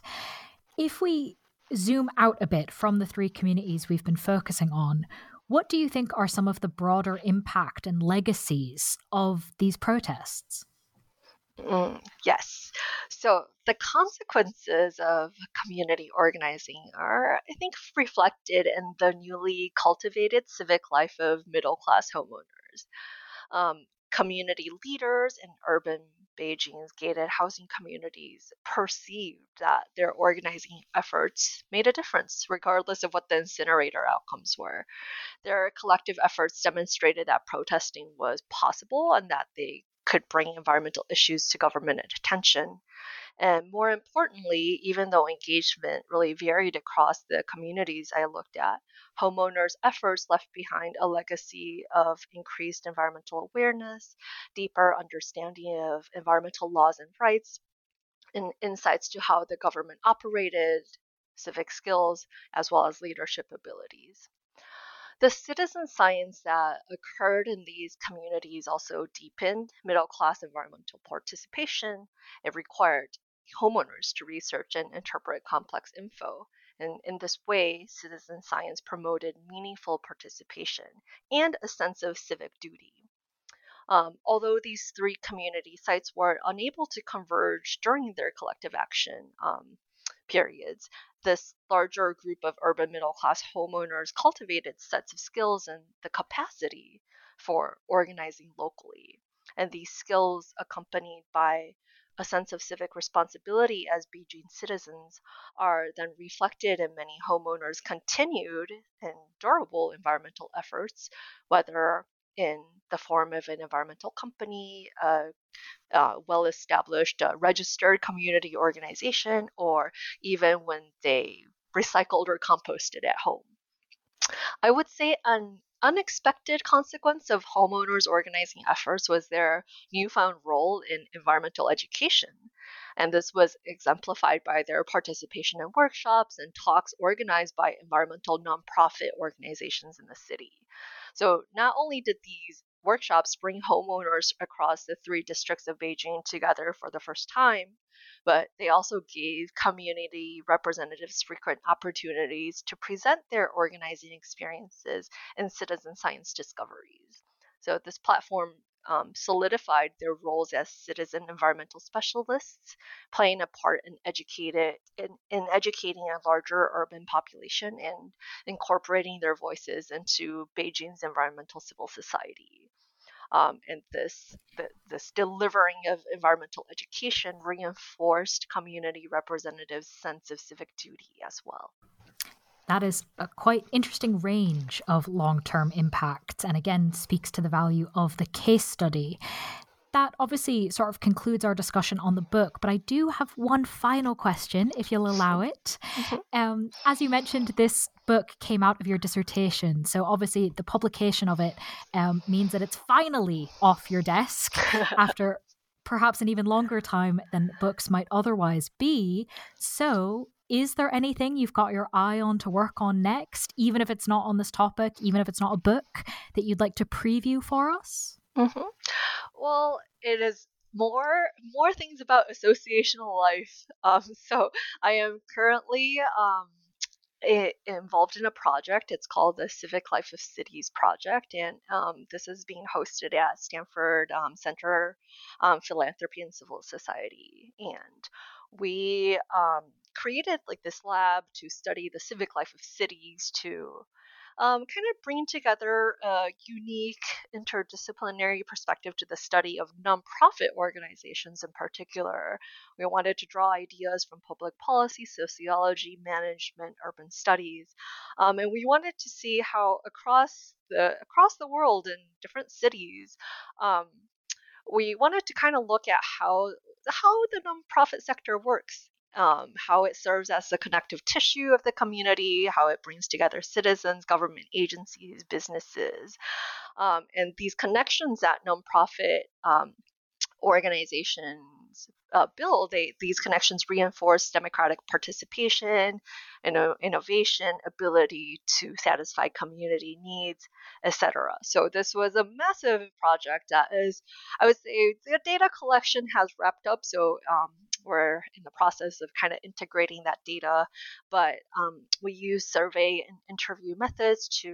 If we zoom out a bit from the three communities we've been focusing on, what do you think are some of the broader impact and legacies of these protests? Mm, yes. So the consequences of community organizing are, I think, reflected in the newly cultivated civic life of middle-class homeowners. Um, community leaders in urban Beijing's gated housing communities perceived that their organizing efforts made a difference, regardless of what the incinerator outcomes were. Their collective efforts demonstrated that protesting was possible and that they could bring environmental issues to government attention. And more importantly, even though engagement really varied across the communities I looked at, homeowners' efforts left behind a legacy of increased environmental awareness, deeper understanding of environmental laws and rights, and insights to how the government operated, civic skills, as well as leadership abilities. The citizen science that occurred in these communities also deepened middle-class environmental participation. It required homeowners to research and interpret complex info. And in this way, citizen science promoted meaningful participation and a sense of civic duty. Um, although these three community sites were unable to converge during their collective action um, periods, this larger group of urban middle-class homeowners cultivated sets of skills and the capacity for organizing locally. And these skills, accompanied by a sense of civic responsibility as Beijing citizens, are then reflected in many homeowners' continued and durable environmental efforts, whether in the form of an environmental company, a uh, well-established uh, registered community organization, or even when they recycled or composted at home. I would say an unexpected consequence of homeowners' organizing efforts was their newfound role in environmental education. And this was exemplified by their participation in workshops and talks organized by environmental nonprofit organizations in the city. So not only did these workshops bring homeowners across the three districts of Beijing together for the first time, but they also gave community representatives frequent opportunities to present their organizing experiences and citizen science discoveries. So this platform um, solidified their roles as citizen environmental specialists, playing a part in, educated, in, in educating a larger urban population and incorporating their voices into Beijing's environmental civil society. Um, and this the, this delivering of environmental education reinforced community representatives' sense of civic duty as well. That is a quite interesting range of long-term impacts, and again speaks to the value of the case study. That obviously sort of concludes our discussion on the book, but I do have one final question, if you'll allow it. Mm-hmm. Um, as you mentioned, this book came out of your dissertation, so obviously the publication of it um, means that it's finally off your desk after perhaps an even longer time than books might otherwise be. So is there anything you've got your eye on to work on next, even if it's not on this topic, even if it's not a book, that you'd like to preview for us? Mm-hmm. Well, it is more more things about associational life. Um, so I am currently um, it, involved in a project. It's called the Civic Life of Cities Project, and um, this is being hosted at Stanford um, Center on Philanthropy and Civil Society, and we um, created like this lab to study the civic life of cities to Um, kind of bring together a unique interdisciplinary perspective to the study of nonprofit organizations in particular. We wanted to draw ideas from public policy, sociology, management, urban studies, um, and we wanted to see how across the across the world in different cities, um, we wanted to kind of look at how how the nonprofit sector works. Um, how it serves as the connective tissue of the community, how it brings together citizens, government agencies, businesses, um, and these connections that nonprofit um, organizations uh, build. They, these connections reinforce democratic participation, inno- innovation, ability to satisfy community needs, et cetera. So this was a massive project that is, I would say, the data collection has wrapped up. So um, we're in the process of kind of integrating that data, but um, we use survey and interview methods to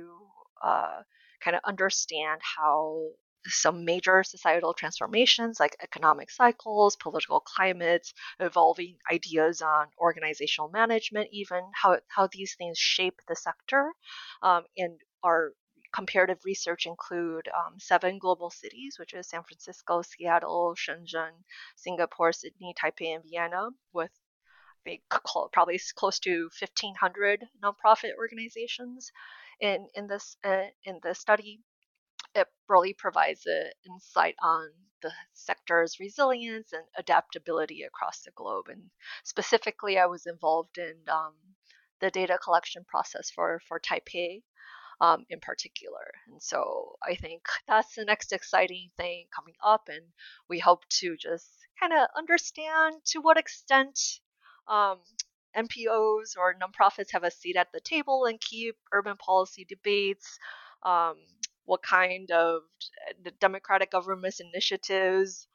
uh, kind of understand how some major societal transformations like economic cycles, political climates, evolving ideas on organizational management, even how how these things shape the sector. Um, and our comparative research include um, seven global cities, which is San Francisco, Seattle, Shenzhen, Singapore, Sydney, Taipei, and Vienna, with I think probably close to fifteen hundred nonprofit organizations in in this uh, in the study. It really provides an insight on the sector's resilience and adaptability across the globe. And specifically, I was involved in um, the data collection process for, for Taipei um, in particular. And so I think that's the next exciting thing coming up. And we hope to just kind of understand to what extent um, N P Os or nonprofits have a seat at the table and keep urban policy debates, um, what kind of democratic governance initiatives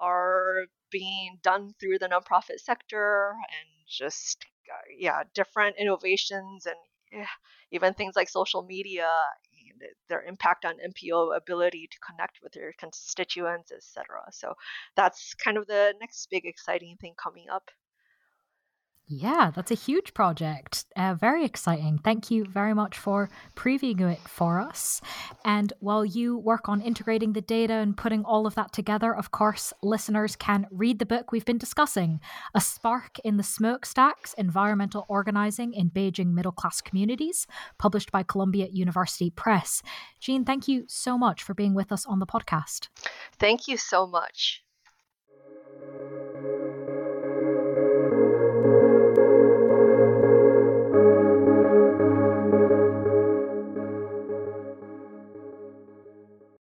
are being done through the nonprofit sector, and just, yeah, different innovations and even things like social media, their impact on N P O ability to connect with their constituents, et cetera. So that's kind of the next big exciting thing coming up. Yeah, that's a huge project. Uh, very exciting. Thank you very much for previewing it for us. And while you work on integrating the data and putting all of that together, of course, listeners can read the book we've been discussing, A Spark in the Smokestacks, Environmental Organizing in Beijing Middle-Class Communities, published by Columbia University Press. Jean, thank you so much for being with us on the podcast. Thank you so much.